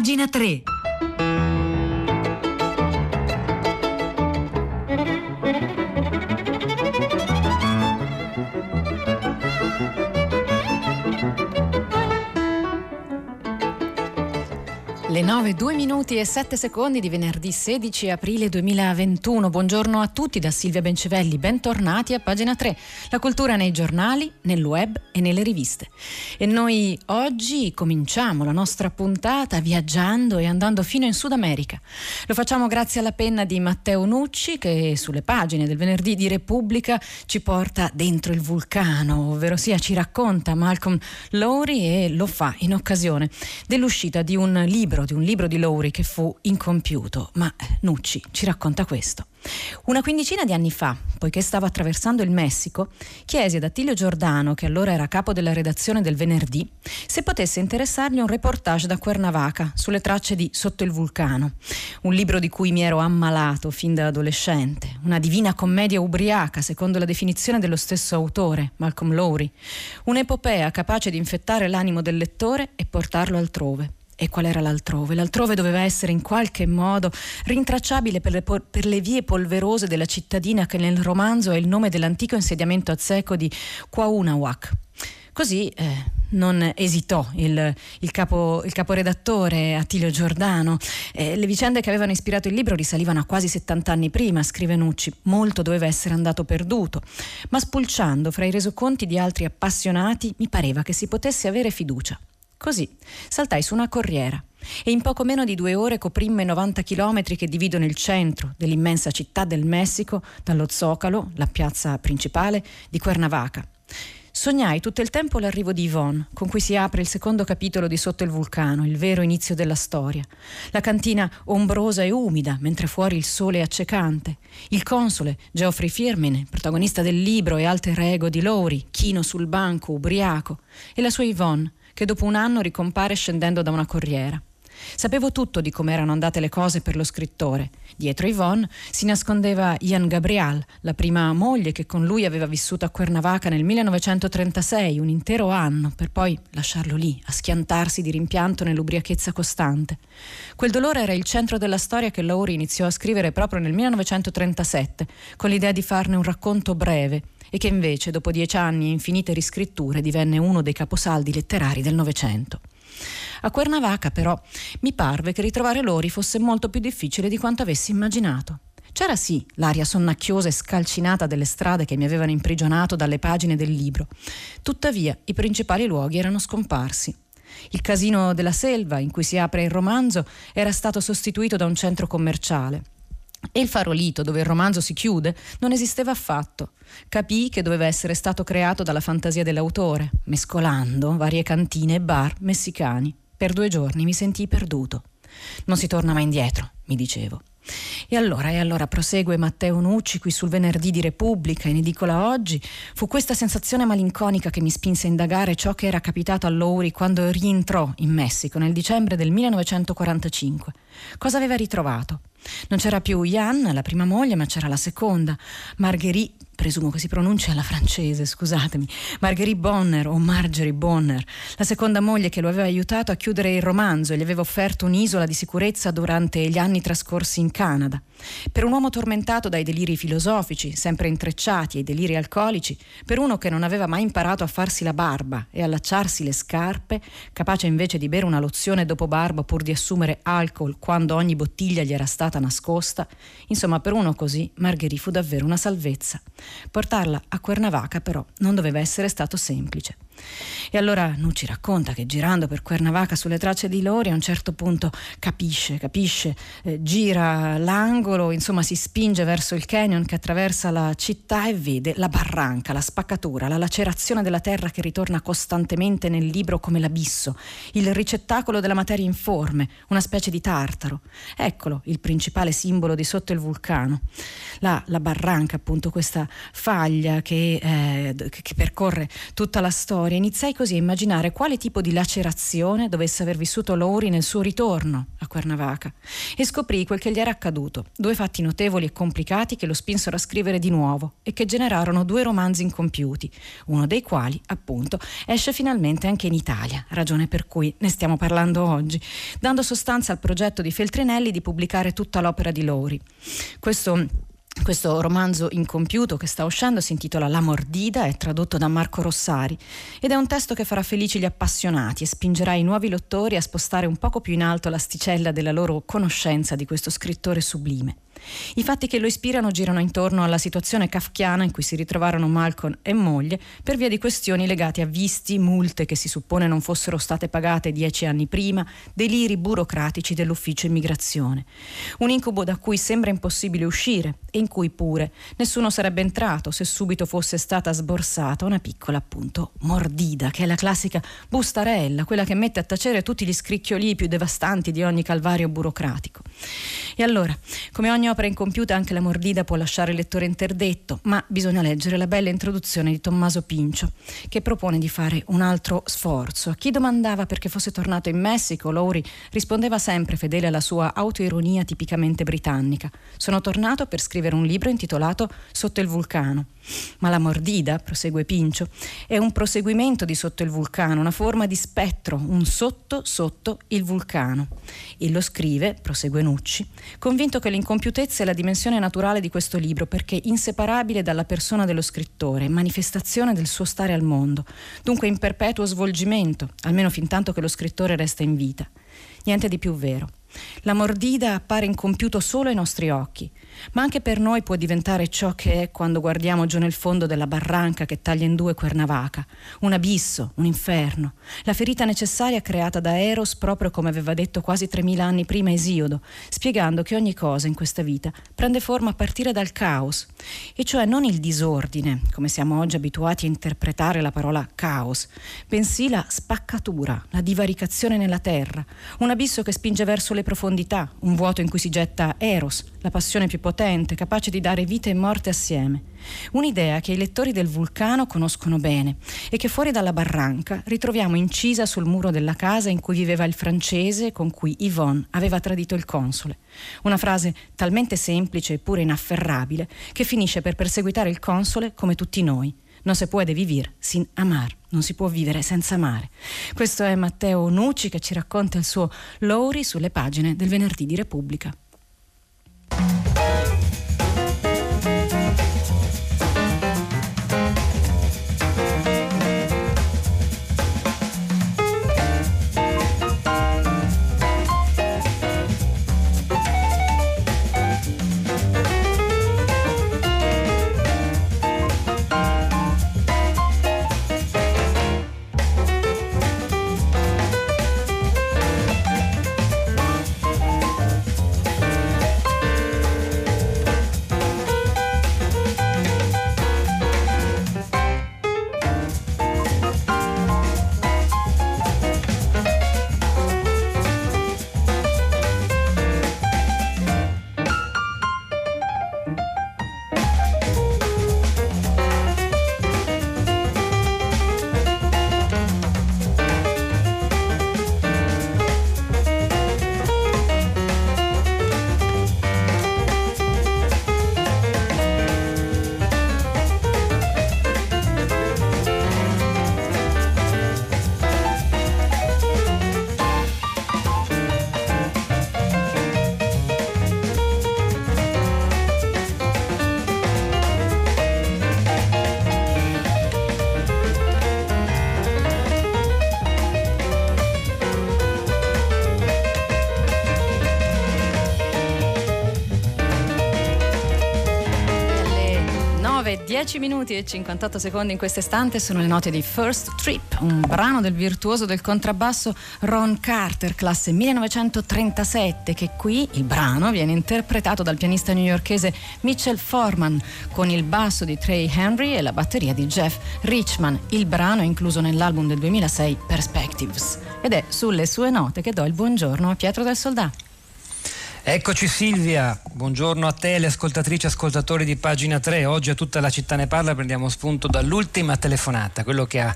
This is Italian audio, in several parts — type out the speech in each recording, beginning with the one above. Pagina 3. Le 9:02 di venerdì 16 aprile 2021. Buongiorno a tutti da Silvia Bencivelli, bentornati a Pagina 3. La cultura nei giornali, nel web e nelle riviste. E noi oggi cominciamo la nostra puntata viaggiando e andando fino in Sud America. Lo facciamo grazie alla penna di Matteo Nucci, che sulle pagine del venerdì di Repubblica ci porta dentro il vulcano, ovvero sia ci racconta Malcolm Lowry, e lo fa in occasione dell'uscita di un libro di Lowry che fu incompiuto, ma Nucci ci racconta questo. Una quindicina di anni fa, poiché stavo attraversando il Messico, chiesi ad Attilio Giordano, che allora era capo della redazione del Venerdì, se potesse interessargli un reportage da Cuernavaca sulle tracce di Sotto il vulcano, un libro di cui mi ero ammalato fin da adolescente, una divina commedia ubriaca secondo la definizione dello stesso autore, Malcolm Lowry, un'epopea capace di infettare l'animo del lettore e portarlo altrove. E qual era l'altrove? L'altrove doveva essere in qualche modo rintracciabile per le vie polverose della cittadina che nel romanzo è il nome dell'antico insediamento azteco di Cuauhnahuac. Così non esitò il caporedattore Attilio Giordano. Le vicende che avevano ispirato il libro risalivano a quasi 70 anni prima, scrive Nucci. Molto doveva essere andato perduto, ma spulciando fra i resoconti di altri appassionati mi pareva che si potesse avere fiducia. Così saltai su una corriera e in poco meno di 2 ore coprimmo i 90 chilometri che dividono il centro dell'immensa città del Messico dallo Zócalo, la piazza principale di Cuernavaca. Sognai tutto il tempo l'arrivo di Yvonne, con cui si apre il secondo capitolo di Sotto il vulcano, il vero inizio della storia. La cantina ombrosa e umida, mentre fuori il sole è accecante. Il console, Geoffrey Firmine, protagonista del libro e alter ego di Lowry, chino sul banco, ubriaco, e la sua Yvonne, che dopo un anno ricompare scendendo da una corriera. Sapevo tutto di come erano andate le cose per lo scrittore. Dietro Yvonne si nascondeva Ian Gabriel, la prima moglie che con lui aveva vissuto a Cuernavaca nel 1936, un intero anno, per poi lasciarlo lì, a schiantarsi di rimpianto nell'ubriachezza costante. Quel dolore era il centro della storia che Lowry iniziò a scrivere proprio nel 1937, con l'idea di farne un racconto breve, e che invece dopo 10 anni e infinite riscritture divenne uno dei caposaldi letterari del Novecento. A Cuernavaca però mi parve che ritrovare Lowry fosse molto più difficile di quanto avessi immaginato. C'era sì l'aria sonnacchiosa e scalcinata delle strade che mi avevano imprigionato dalle pagine del libro, tuttavia i principali luoghi erano scomparsi. Il casino della selva in cui si apre il romanzo era stato sostituito da un centro commerciale, e il Farolito, dove il romanzo si chiude, non esisteva affatto. Capii che doveva essere stato creato dalla fantasia dell'autore, mescolando varie cantine e bar messicani. Per 2 giorni mi sentii perduto. Non si torna mai indietro, mi dicevo. E allora, prosegue Matteo Nucci qui sul Venerdì di Repubblica, in edicola oggi, fu questa sensazione malinconica che mi spinse a indagare ciò che era capitato a Lowry quando rientrò in Messico nel dicembre del 1945. Cosa aveva ritrovato? Non c'era più Ian, la prima moglie, ma c'era la seconda, Marguerite, presumo che si pronuncia alla francese, scusatemi, Marguerite Bonner o Marjorie Bonner, la seconda moglie che lo aveva aiutato a chiudere il romanzo e gli aveva offerto un'isola di sicurezza durante gli anni trascorsi in Canada. Per un uomo tormentato dai deliri filosofici, sempre intrecciati, ai deliri alcolici, per uno che non aveva mai imparato a farsi la barba e allacciarsi le scarpe, capace invece di bere una lozione dopo barba pur di assumere alcol quando ogni bottiglia gli era stata nascosta, insomma per uno così Marguerite fu davvero una salvezza. Portarla a Cuernavaca però non doveva essere stato semplice. E allora Nucci racconta che girando per Cuernavaca sulle tracce di Lowry a un certo punto capisce, gira l'angolo, insomma si spinge verso il canyon che attraversa la città e vede la barranca, la spaccatura, la lacerazione della terra che ritorna costantemente nel libro come l'abisso, il ricettacolo della materia informe, una specie di tartaro. Eccolo il principale simbolo di Sotto il vulcano, la barranca, appunto, questa faglia che percorre tutta la storia memoria, iniziai così a immaginare quale tipo di lacerazione dovesse aver vissuto Lowry nel suo ritorno a Cuernavaca e scoprii quel che gli era accaduto, due fatti notevoli e complicati che lo spinsero a scrivere di nuovo e che generarono due romanzi incompiuti, uno dei quali, appunto, esce finalmente anche in Italia, ragione per cui ne stiamo parlando oggi, dando sostanza al progetto di Feltrinelli di pubblicare tutta l'opera di Lowry. Questo romanzo incompiuto che sta uscendo si intitola La Mordida, è tradotto da Marco Rossari ed è un testo che farà felici gli appassionati e spingerà i nuovi lettori a spostare un poco più in alto l'asticella della loro conoscenza di questo scrittore sublime. I fatti che lo ispirano girano intorno alla situazione kafkiana in cui si ritrovarono Malcolm e moglie per via di questioni legate a visti, multe che si suppone non fossero state pagate 10 anni prima, deliri burocratici dell'ufficio immigrazione. Un incubo da cui sembra impossibile uscire e in cui pure nessuno sarebbe entrato se subito fosse stata sborsata una piccola, appunto, mordida, che è la classica bustarella, quella che mette a tacere tutti gli scricchiolii più devastanti di ogni calvario burocratico. E allora, come ogni opera incompiuta, anche La Mordida può lasciare il lettore interdetto, ma bisogna leggere la bella introduzione di Tommaso Pincio, che propone di fare un altro sforzo. A chi domandava perché fosse tornato in Messico, Lowry rispondeva sempre fedele alla sua autoironia tipicamente britannica: sono tornato per scrivere un libro intitolato Sotto il vulcano. Ma la mordida, prosegue Pincio, è un proseguimento di Sotto il vulcano, una forma di spettro, un sotto sotto il vulcano. E lo scrive, prosegue Nucci, convinto che l'incompiutezza è la dimensione naturale di questo libro, perché inseparabile dalla persona dello scrittore, manifestazione del suo stare al mondo, dunque in perpetuo svolgimento, almeno fintanto che lo scrittore resta in vita. Niente di più vero. La mordida appare incompiuto solo ai nostri occhi, ma anche per noi può diventare ciò che è quando guardiamo giù nel fondo della barranca che taglia in due Cuernavaca, un abisso, un inferno, la ferita necessaria creata da Eros, proprio come aveva detto quasi 3000 anni prima Esiodo, spiegando che ogni cosa in questa vita prende forma a partire dal caos, e cioè non il disordine, come siamo oggi abituati a interpretare la parola caos, bensì la spaccatura, la divaricazione nella terra, un abisso che spinge verso le profondità, un vuoto in cui si getta Eros, la passione più potente, capace di dare vita e morte assieme. Un'idea che i lettori del vulcano conoscono bene e che fuori dalla barranca ritroviamo incisa sul muro della casa in cui viveva il francese con cui Yvonne aveva tradito il console. Una frase talmente semplice eppure inafferrabile che finisce per perseguitare il console come tutti noi. Non si può vivere sin amar, non si può vivere senza amare. Questo è Matteo Nucci che ci racconta il suo Lowry sulle pagine del venerdì di Repubblica. E 10 minuti e 58 secondi in questo istante sono le note di First Trip, un brano del virtuoso del contrabbasso Ron Carter, classe 1937, che qui il brano viene interpretato dal pianista newyorkese Mitchell Forman con il basso di Trey Henry e la batteria di Jeff Richman. Il brano è incluso nell'album del 2006 Perspectives ed è sulle sue note che do il buongiorno a Pietro del Soldà. Eccoci Silvia, buongiorno a te, le ascoltatrici e ascoltatori di Pagina 3. Oggi a Tutta la città ne parla prendiamo spunto dall'ultima telefonata, quello che ha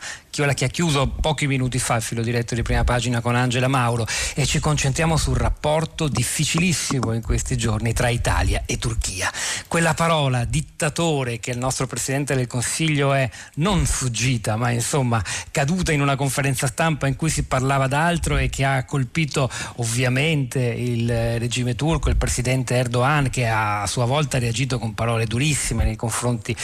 chiuso pochi minuti fa il filo diretto di Prima Pagina con Angela Mauro, e ci concentriamo sul rapporto difficilissimo in questi giorni tra Italia e Turchia. Quella parola dittatore che il nostro Presidente del Consiglio è non fuggita, ma insomma caduta in una conferenza stampa in cui si parlava d'altro e che ha colpito ovviamente il regime turco, il presidente Erdogan, che a sua volta ha reagito con parole durissime nei confronti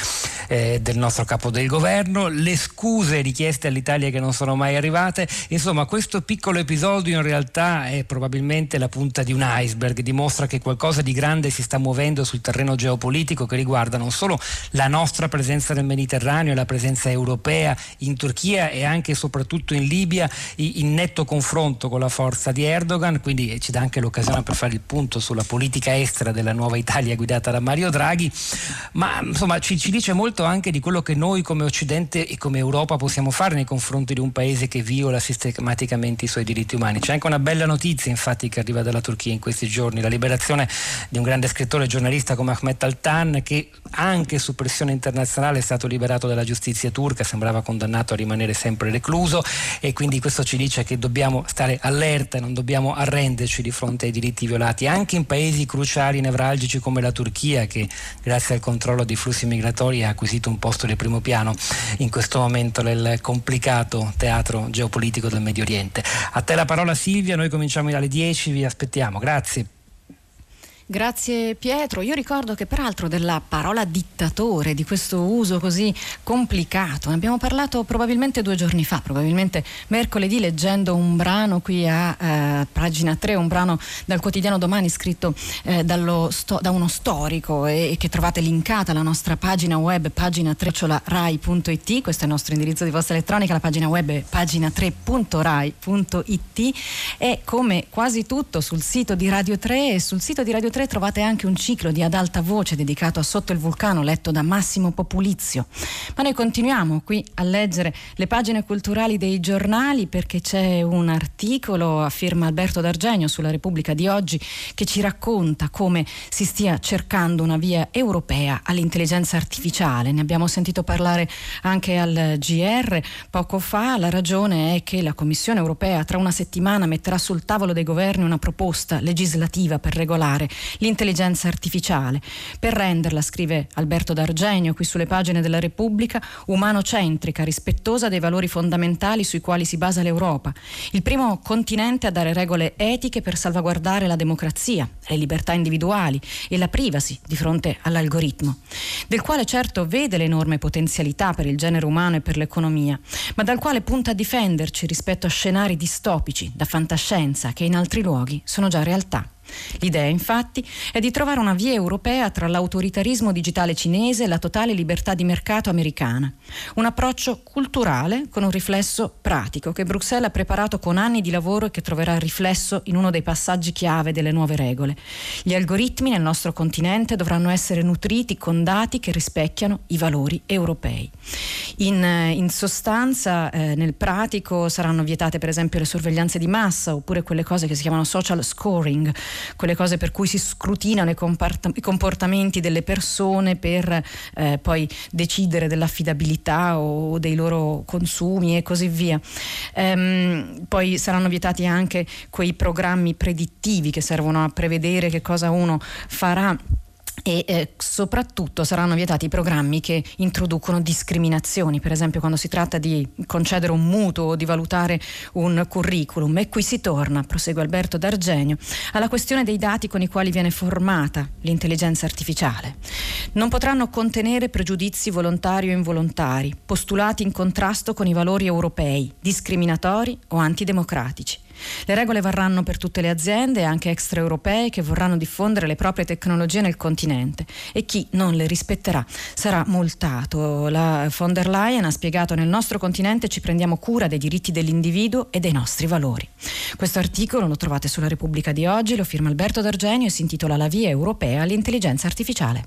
del nostro capo del governo, le scuse richieste all'Italia che non sono mai arrivate. Insomma, questo piccolo episodio in realtà è probabilmente la punta di un iceberg, dimostra che qualcosa di grande si sta muovendo sul terreno geopolitico che riguarda non solo la nostra presenza nel Mediterraneo, la presenza europea in Turchia e anche e soprattutto in Libia, in netto confronto con la forza di Erdogan, quindi ci dà anche l'occasione per fare il punto sulla politica estera della nuova Italia guidata da Mario Draghi, ma insomma ci dice molto anche di quello che noi come Occidente e come Europa possiamo fare nei confronti di un paese che viola sistematicamente i suoi diritti umani. C'è anche una bella notizia infatti che arriva dalla Turchia in questi giorni, la liberazione di un grande scrittore e giornalista come Ahmet Altan, che anche su pressione internazionale è stato liberato dalla giustizia turca, sembrava condannato a rimanere sempre recluso, e quindi questo ci dice che dobbiamo stare allerta e non dobbiamo arrenderci di fronte ai diritti violati anche in paesi cruciali, nevralgici come la Turchia, che grazie al controllo dei flussi migratori ha acquisito un posto di primo piano in questo momento nel complicato teatro geopolitico del Medio Oriente. A te la parola Silvia, noi cominciamo alle 10, vi aspettiamo, grazie. Grazie Pietro, io ricordo che peraltro della parola dittatore, di questo uso così complicato, ne abbiamo parlato probabilmente 2 giorni fa, probabilmente mercoledì, leggendo un brano qui a Pagina 3, un brano dal quotidiano Domani scritto da uno storico e che trovate linkata alla nostra pagina web pagina3.rai.it, questo è il nostro indirizzo di posta elettronica, la pagina web è pagina3.rai.it, e come quasi tutto sul sito di Radio 3 e sul sito di Radio 3 trovate anche un ciclo di Ad alta voce dedicato a Sotto il vulcano, letto da Massimo Populizio. Ma noi continuiamo qui a leggere le pagine culturali dei giornali, perché c'è un articolo a firma Alberto D'Argenio sulla Repubblica di oggi che ci racconta come si stia cercando una via europea all'intelligenza artificiale. Ne abbiamo sentito parlare anche al GR poco fa. La ragione è che la Commissione europea tra una settimana metterà sul tavolo dei governi una proposta legislativa per regolare l'intelligenza artificiale. Per renderla, scrive Alberto D'Argenio qui sulle pagine della Repubblica, umanocentrica, rispettosa dei valori fondamentali sui quali si basa l'Europa, il primo continente a dare regole etiche per salvaguardare la democrazia, le libertà individuali e la privacy di fronte all'algoritmo, del quale certo vede l'enorme potenzialità per il genere umano e per l'economia, ma dal quale punta a difenderci rispetto a scenari distopici da fantascienza che in altri luoghi sono già realtà. L'idea, infatti, è di trovare una via europea tra l'autoritarismo digitale cinese e la totale libertà di mercato americana. Un approccio culturale con un riflesso pratico che Bruxelles ha preparato con anni di lavoro e che troverà riflesso in uno dei passaggi chiave delle nuove regole. Gli algoritmi nel nostro continente dovranno essere nutriti con dati che rispecchiano i valori europei. In sostanza, nel pratico saranno vietate per esempio le sorveglianze di massa, oppure quelle cose che si chiamano social scoring, quelle cose per cui si scrutinano i comportamenti delle persone per poi decidere dell'affidabilità o dei loro consumi e così via. Poi saranno vietati anche quei programmi predittivi che servono a prevedere che cosa uno farà, e soprattutto saranno vietati i programmi che introducono discriminazioni, per esempio quando si tratta di concedere un mutuo o di valutare un curriculum. E qui si torna, prosegue Alberto D'Argenio, alla questione dei dati con i quali viene formata l'intelligenza artificiale. Non potranno contenere pregiudizi volontari o involontari, postulati in contrasto con i valori europei, discriminatori o antidemocratici. Le regole varranno per tutte le aziende, anche extraeuropee, che vorranno diffondere le proprie tecnologie nel continente, e chi non le rispetterà sarà multato. La von der Leyen ha spiegato: nel nostro continente ci prendiamo cura dei diritti dell'individuo e dei nostri valori. Questo articolo lo trovate sulla Repubblica di oggi, lo firma Alberto D'Argenio e si intitola La via europea all'intelligenza artificiale.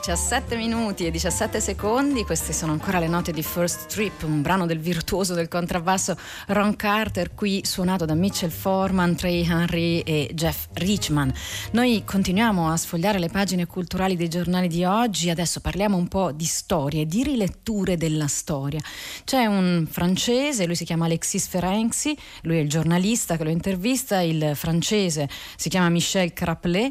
17 minuti e 17 secondi, queste sono ancora le note di First Trip, un brano del virtuoso del contrabbasso Ron Carter, qui suonato da Mitchell Forman, Trey Henry e Jeff Richman. Noi continuiamo a sfogliare le pagine culturali dei giornali di oggi, adesso parliamo un po' di storie, di riletture della storia. C'è un francese, lui si chiama Alexis Ferenczi, lui è il giornalista che lo intervista, il francese si chiama Michel Craplet.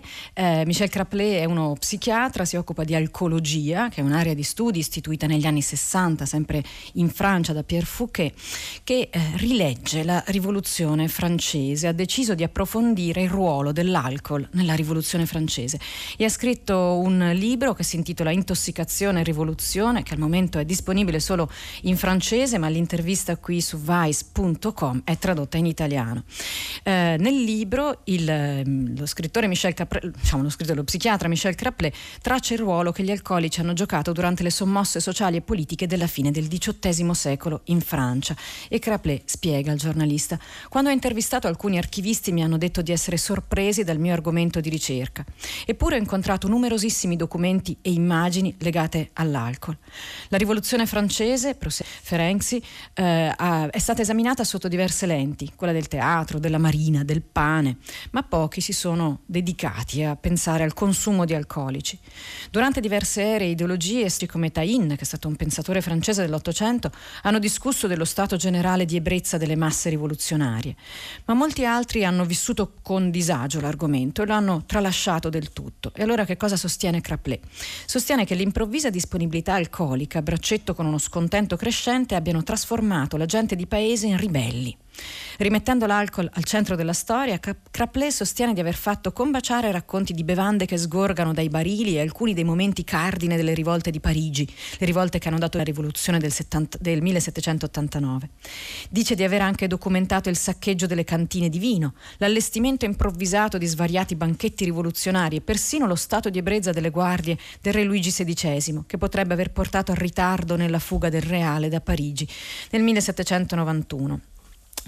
Michel Craplet è uno psichiatra, si occupa di alcologia, che è un'area di studi istituita negli anni 60 sempre in Francia da Pierre Fouquet, che rilegge la rivoluzione francese, ha deciso di approfondire il ruolo dell'alcol nella rivoluzione francese e ha scritto un libro che si intitola Intossicazione e rivoluzione, che al momento è disponibile solo in francese, ma l'intervista qui su vice.com è tradotta in italiano. Nel libro lo scrittore Michel Craplet, diciamo lo psichiatra Michel Craplet, traccia il ruolo che gli alcolici hanno giocato durante le sommosse sociali e politiche della fine del XVIII secolo in Francia, e Craplet spiega al giornalista: quando ho intervistato alcuni archivisti mi hanno detto di essere sorpresi dal mio argomento di ricerca, eppure ho incontrato numerosissimi documenti e immagini legate all'alcol. La rivoluzione francese, Ferenczi, è stata esaminata sotto diverse lenti, quella del teatro, della marina, del pane, ma pochi si sono dedicati a pensare al consumo di alcolici. Durante diverse ere e ideologie, come Taine, che è stato un pensatore francese dell'Ottocento, hanno discusso dello stato generale di ebbrezza delle masse rivoluzionarie, ma molti altri hanno vissuto con disagio l'argomento e lo hanno tralasciato del tutto. E allora che cosa sostiene Craplet? Sostiene che l'improvvisa disponibilità alcolica, a braccetto con uno scontento crescente, abbiano trasformato la gente di paese in ribelli. Rimettendo l'alcol al centro della storia, Craplet sostiene di aver fatto combaciare racconti di bevande che sgorgano dai barili e alcuni dei momenti cardine delle rivolte di Parigi, le rivolte che hanno dato la rivoluzione del 1789. Dice di aver anche documentato il saccheggio delle cantine di vino, l'allestimento improvvisato di svariati banchetti rivoluzionari e persino lo stato di ebbrezza delle guardie del re Luigi XVI, che potrebbe aver portato al ritardo nella fuga del reale da Parigi nel 1791.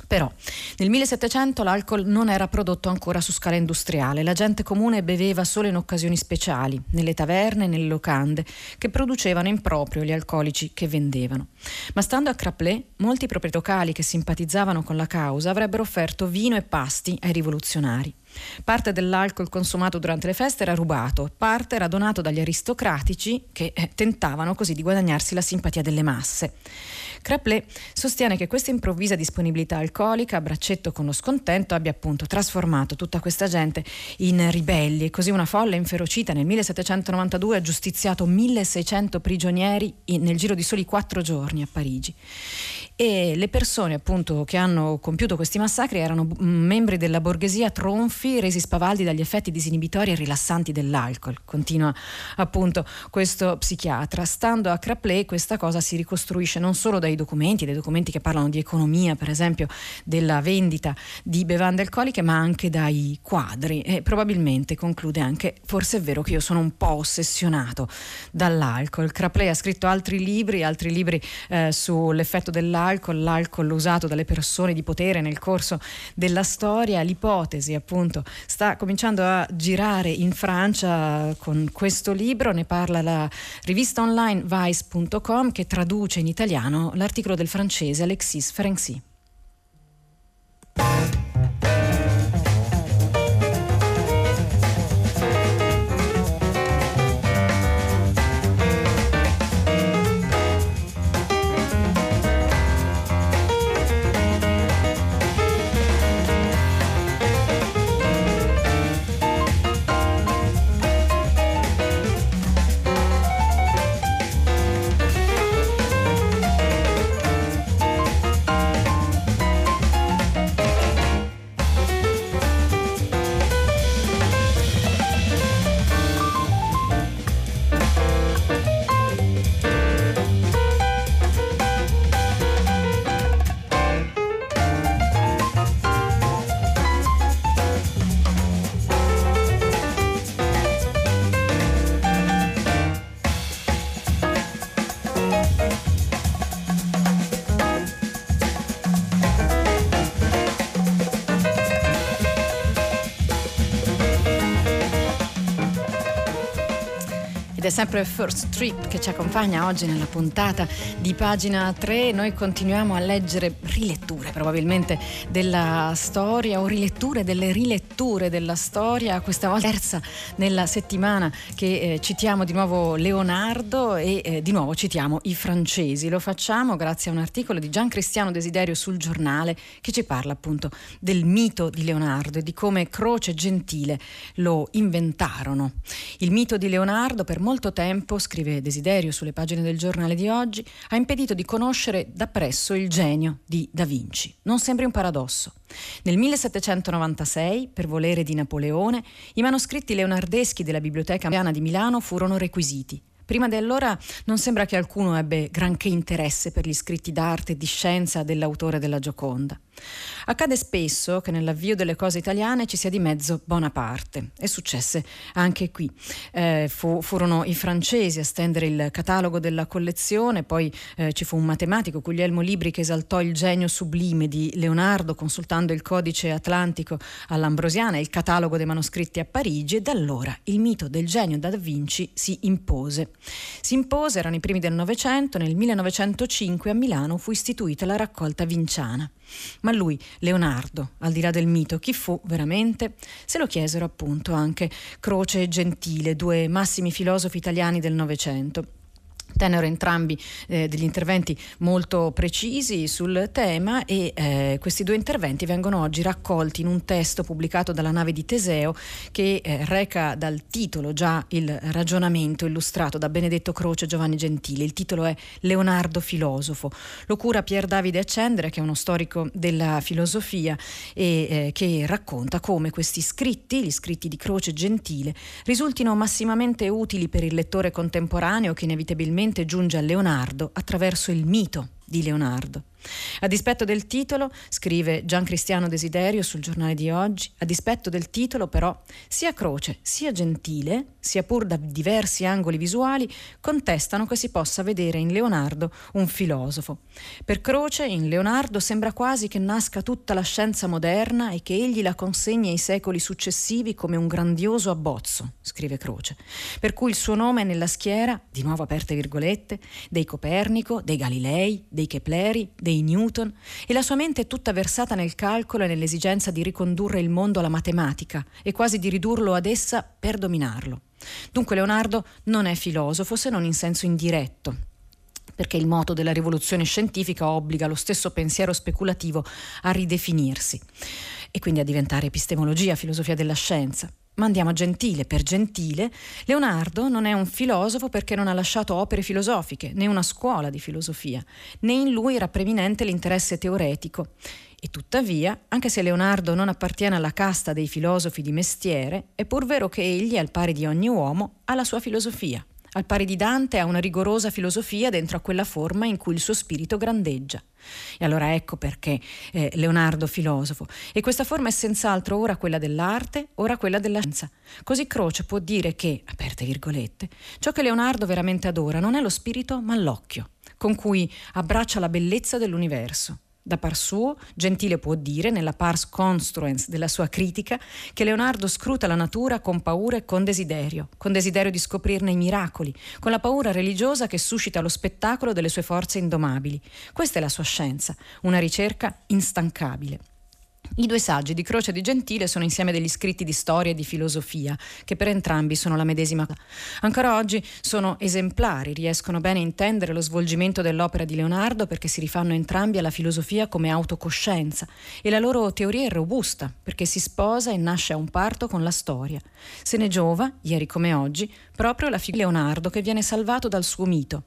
Però nel 1700 l'alcol non era prodotto ancora su scala industriale, la gente comune beveva solo in occasioni speciali, nelle taverne e nelle locande, che producevano in proprio gli alcolici che vendevano. Ma stando a Craplet, molti proprietari locali che simpatizzavano con la causa avrebbero offerto vino e pasti ai rivoluzionari. Parte dell'alcol consumato durante le feste era rubato, parte era donato dagli aristocratici che tentavano così di guadagnarsi la simpatia delle masse. Craplet sostiene che questa improvvisa disponibilità alcolica, a braccetto con lo scontento, abbia appunto trasformato tutta questa gente in ribelli, e così una folla inferocita nel 1792 ha giustiziato 1600 prigionieri nel giro di soli 4 giorni a Parigi. E le persone appunto che hanno compiuto questi massacri erano membri della borghesia, tronfi resi spavaldi dagli effetti disinibitori e rilassanti dell'alcol, continua appunto questo psichiatra. Stando a Craplet, questa cosa si ricostruisce non solo dai documenti che parlano di economia, per esempio della vendita di bevande alcoliche, ma anche dai quadri, e probabilmente conclude anche: forse è vero che io sono un po' ossessionato dall'alcol. Craplet ha scritto altri libri sull'effetto dell'alcol, l'alcol usato dalle persone di potere nel corso della storia. L'ipotesi appunto sta cominciando a girare in Francia con questo libro, ne parla la rivista online vice.com, che traduce in italiano l'articolo del francese Alexis Ferenczi. ed è sempre First Trip che ci accompagna oggi nella puntata di Pagina 3. Noi continuiamo a leggere riletture probabilmente della storia o riletture delle riletture della storia, questa volta terza nella settimana che citiamo di nuovo Leonardo e di nuovo citiamo i francesi. Lo facciamo grazie a un articolo di Gian Cristiano Desiderio sul Giornale che ci parla appunto del mito di Leonardo e di come Croce e Gentile lo inventarono. Il mito di Leonardo per molto tempo, scrive Desiderio sulle pagine del Giornale di oggi, ha impedito di conoscere da presso il genio di Da Vinci. Non sembri un paradosso. Nel 1796, per volere di Napoleone, i manoscritti leonardeschi della Biblioteca Cambiana di Milano furono requisiti. Prima di allora non sembra che alcuno ebbe granché interesse per gli scritti d'arte e di scienza dell'autore della Gioconda. Accade spesso che nell'avvio delle cose italiane ci sia di mezzo Bonaparte, e successe anche qui. Furono i francesi a stendere il catalogo della collezione, poi ci fu un matematico, Guglielmo Libri, che esaltò il genio sublime di Leonardo consultando il codice atlantico all'Ambrosiana e il catalogo dei manoscritti a Parigi, e da allora il mito del genio da Vinci si impose. Erano i primi del Novecento. Nel 1905 a Milano fu istituita la raccolta vinciana. Ma lui, Leonardo, al di là del mito, chi fu veramente? Se lo chiesero appunto anche Croce e Gentile, due massimi filosofi italiani del Novecento. Tennero entrambi degli interventi molto precisi sul tema e questi due interventi vengono oggi raccolti in un testo pubblicato dalla Nave di Teseo che reca dal titolo già il ragionamento illustrato da Benedetto Croce e Giovanni Gentile. Il titolo è Leonardo filosofo. Lo cura Pier Davide Accendere, che è uno storico della filosofia e che racconta come questi scritti, gli scritti di Croce e Gentile, risultino massimamente utili per il lettore contemporaneo che inevitabilmente giunge a Leonardo attraverso il mito di Leonardo. A dispetto del titolo, scrive Gian Cristiano Desiderio sul Giornale di oggi, a dispetto del titolo però sia Croce sia Gentile, sia pur da diversi angoli visuali, contestano che si possa vedere in Leonardo un filosofo. Per Croce in Leonardo sembra quasi che nasca tutta la scienza moderna e che egli la consegni ai secoli successivi come un grandioso abbozzo, scrive Croce, per cui il suo nome è nella schiera, di nuovo aperte virgolette, dei Copernico, dei Galilei, dei Kepleri, dei Newton, e la sua mente è tutta versata nel calcolo e nell'esigenza di ricondurre il mondo alla matematica e quasi di ridurlo ad essa per dominarlo. Dunque Leonardo non è filosofo se non in senso indiretto, perché il moto della rivoluzione scientifica obbliga lo stesso pensiero speculativo a ridefinirsi e quindi a diventare epistemologia, filosofia della scienza. Ma andiamo a Gentile. Per Gentile, Leonardo non è un filosofo perché non ha lasciato opere filosofiche, né una scuola di filosofia, né in lui era preminente l'interesse teoretico. E tuttavia, anche se Leonardo non appartiene alla casta dei filosofi di mestiere, è pur vero che egli, al pari di ogni uomo, ha la sua filosofia. Al pari di Dante ha una rigorosa filosofia dentro a quella forma in cui il suo spirito grandeggia. E allora ecco perché Leonardo filosofo. E questa forma è senz'altro ora quella dell'arte, ora quella della scienza. Così Croce può dire che, aperte virgolette, ciò che Leonardo veramente adora non è lo spirito ma l'occhio, con cui abbraccia la bellezza dell'universo. Da par suo, Gentile può dire, nella pars construens della sua critica, che Leonardo scruta la natura con paura e con desiderio di scoprirne i miracoli, con la paura religiosa che suscita lo spettacolo delle sue forze indomabili. Questa è la sua scienza, una ricerca instancabile. I due saggi di Croce e di Gentile sono insieme degli scritti di storia e di filosofia, che per entrambi sono la medesima cosa. Ancora oggi sono esemplari, riescono bene a intendere lo svolgimento dell'opera di Leonardo perché si rifanno entrambi alla filosofia come autocoscienza, e la loro teoria è robusta perché si sposa e nasce a un parto con la storia. Se ne giova, ieri come oggi, proprio la figura di Leonardo che viene salvato dal suo mito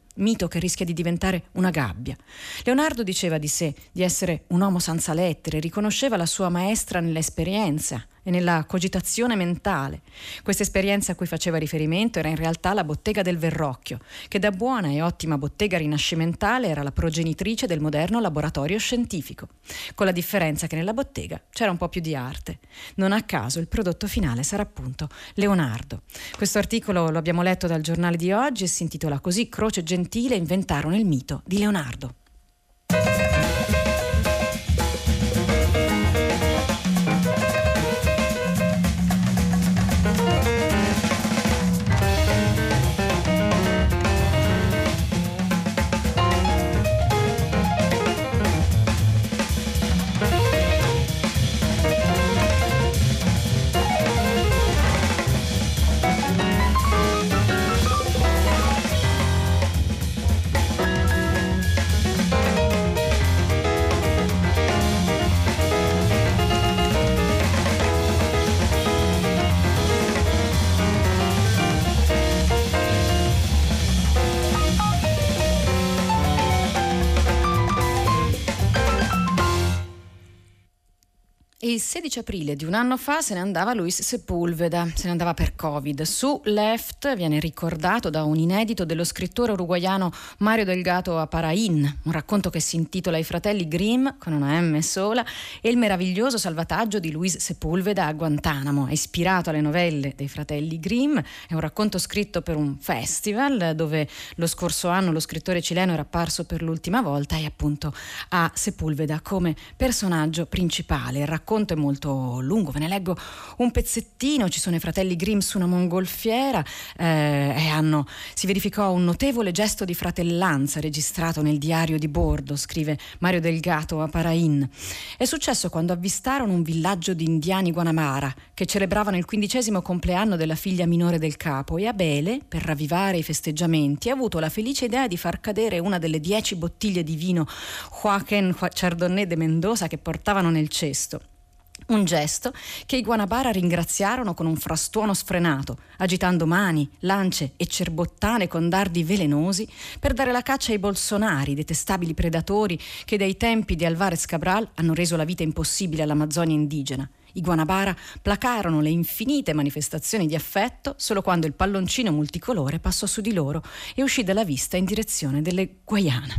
che rischia di diventare una gabbia. Leonardo diceva di sé di essere un uomo senza lettere, riconosceva la sua maestra nell'esperienza e nella cogitazione mentale. Questa esperienza a cui faceva riferimento era in realtà la bottega del Verrocchio, che da buona e ottima bottega rinascimentale era la progenitrice del moderno laboratorio scientifico, con la differenza che nella bottega c'era un po' più di arte. Non a caso il prodotto finale sarà appunto Leonardo. Questo articolo lo abbiamo letto dal Giornale di oggi e si intitola così: Croce e Gentile inventarono il mito di Leonardo. Il 16 aprile di un anno fa se ne andava Luis Sepulveda, se ne andava per Covid. Su Left viene ricordato da un inedito dello scrittore uruguaiano Mario Delgado Aparáin, un racconto che si intitola I fratelli Grimm, con una M sola, e il meraviglioso salvataggio di Luis Sepulveda a Guantanamo. È ispirato alle novelle dei fratelli Grimm, è un racconto scritto per un festival dove lo scorso anno lo scrittore cileno era apparso per l'ultima volta e appunto ha Sepulveda come personaggio principale. Il racconto è molto lungo, ve ne leggo un pezzettino. Ci sono i fratelli Grimm su una mongolfiera si verificò un notevole gesto di fratellanza registrato nel diario di bordo, scrive Mario Delgado Aparáin. È successo quando avvistarono un villaggio di indiani Guanamara che celebravano il 15° compleanno della figlia minore del capo, e Abele, per ravvivare i festeggiamenti, ha avuto la felice idea di far cadere una delle 10 bottiglie di vino Joaquín Chardonnay de Mendoza che portavano nel cesto. Un gesto che i Guanabara ringraziarono con un frastuono sfrenato, agitando mani, lance e cerbottane con dardi velenosi per dare la caccia ai bolsonari, detestabili predatori che dai tempi di Álvarez Cabral hanno reso la vita impossibile all'Amazzonia indigena. I Guanabara placarono le infinite manifestazioni di affetto solo quando il palloncino multicolore passò su di loro e uscì dalla vista in direzione delle Guayana.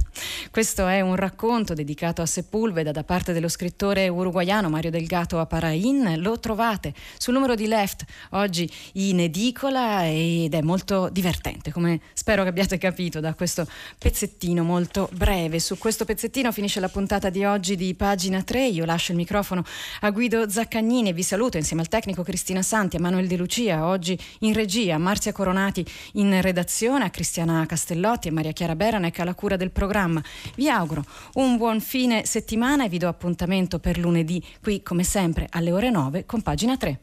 Questo è un racconto dedicato a Sepulveda da parte dello scrittore uruguaiano Mario Delgado Aparáin. Lo trovate sul numero di Left, oggi in edicola, ed è molto divertente, come spero che abbiate capito da questo pezzettino molto breve. Su questo pezzettino finisce la puntata di oggi di Pagina 3. Io lascio il microfono a Guido Zaccagnini. Vi saluto insieme al tecnico Cristina Santi, a Manuel De Lucia oggi in regia, Marzia Coronati in redazione, a Cristiana Castellotti e Maria Chiara Beranec alla cura del programma. Vi auguro un buon fine settimana e vi do appuntamento per lunedì qui come sempre alle ore 9 con Pagina 3.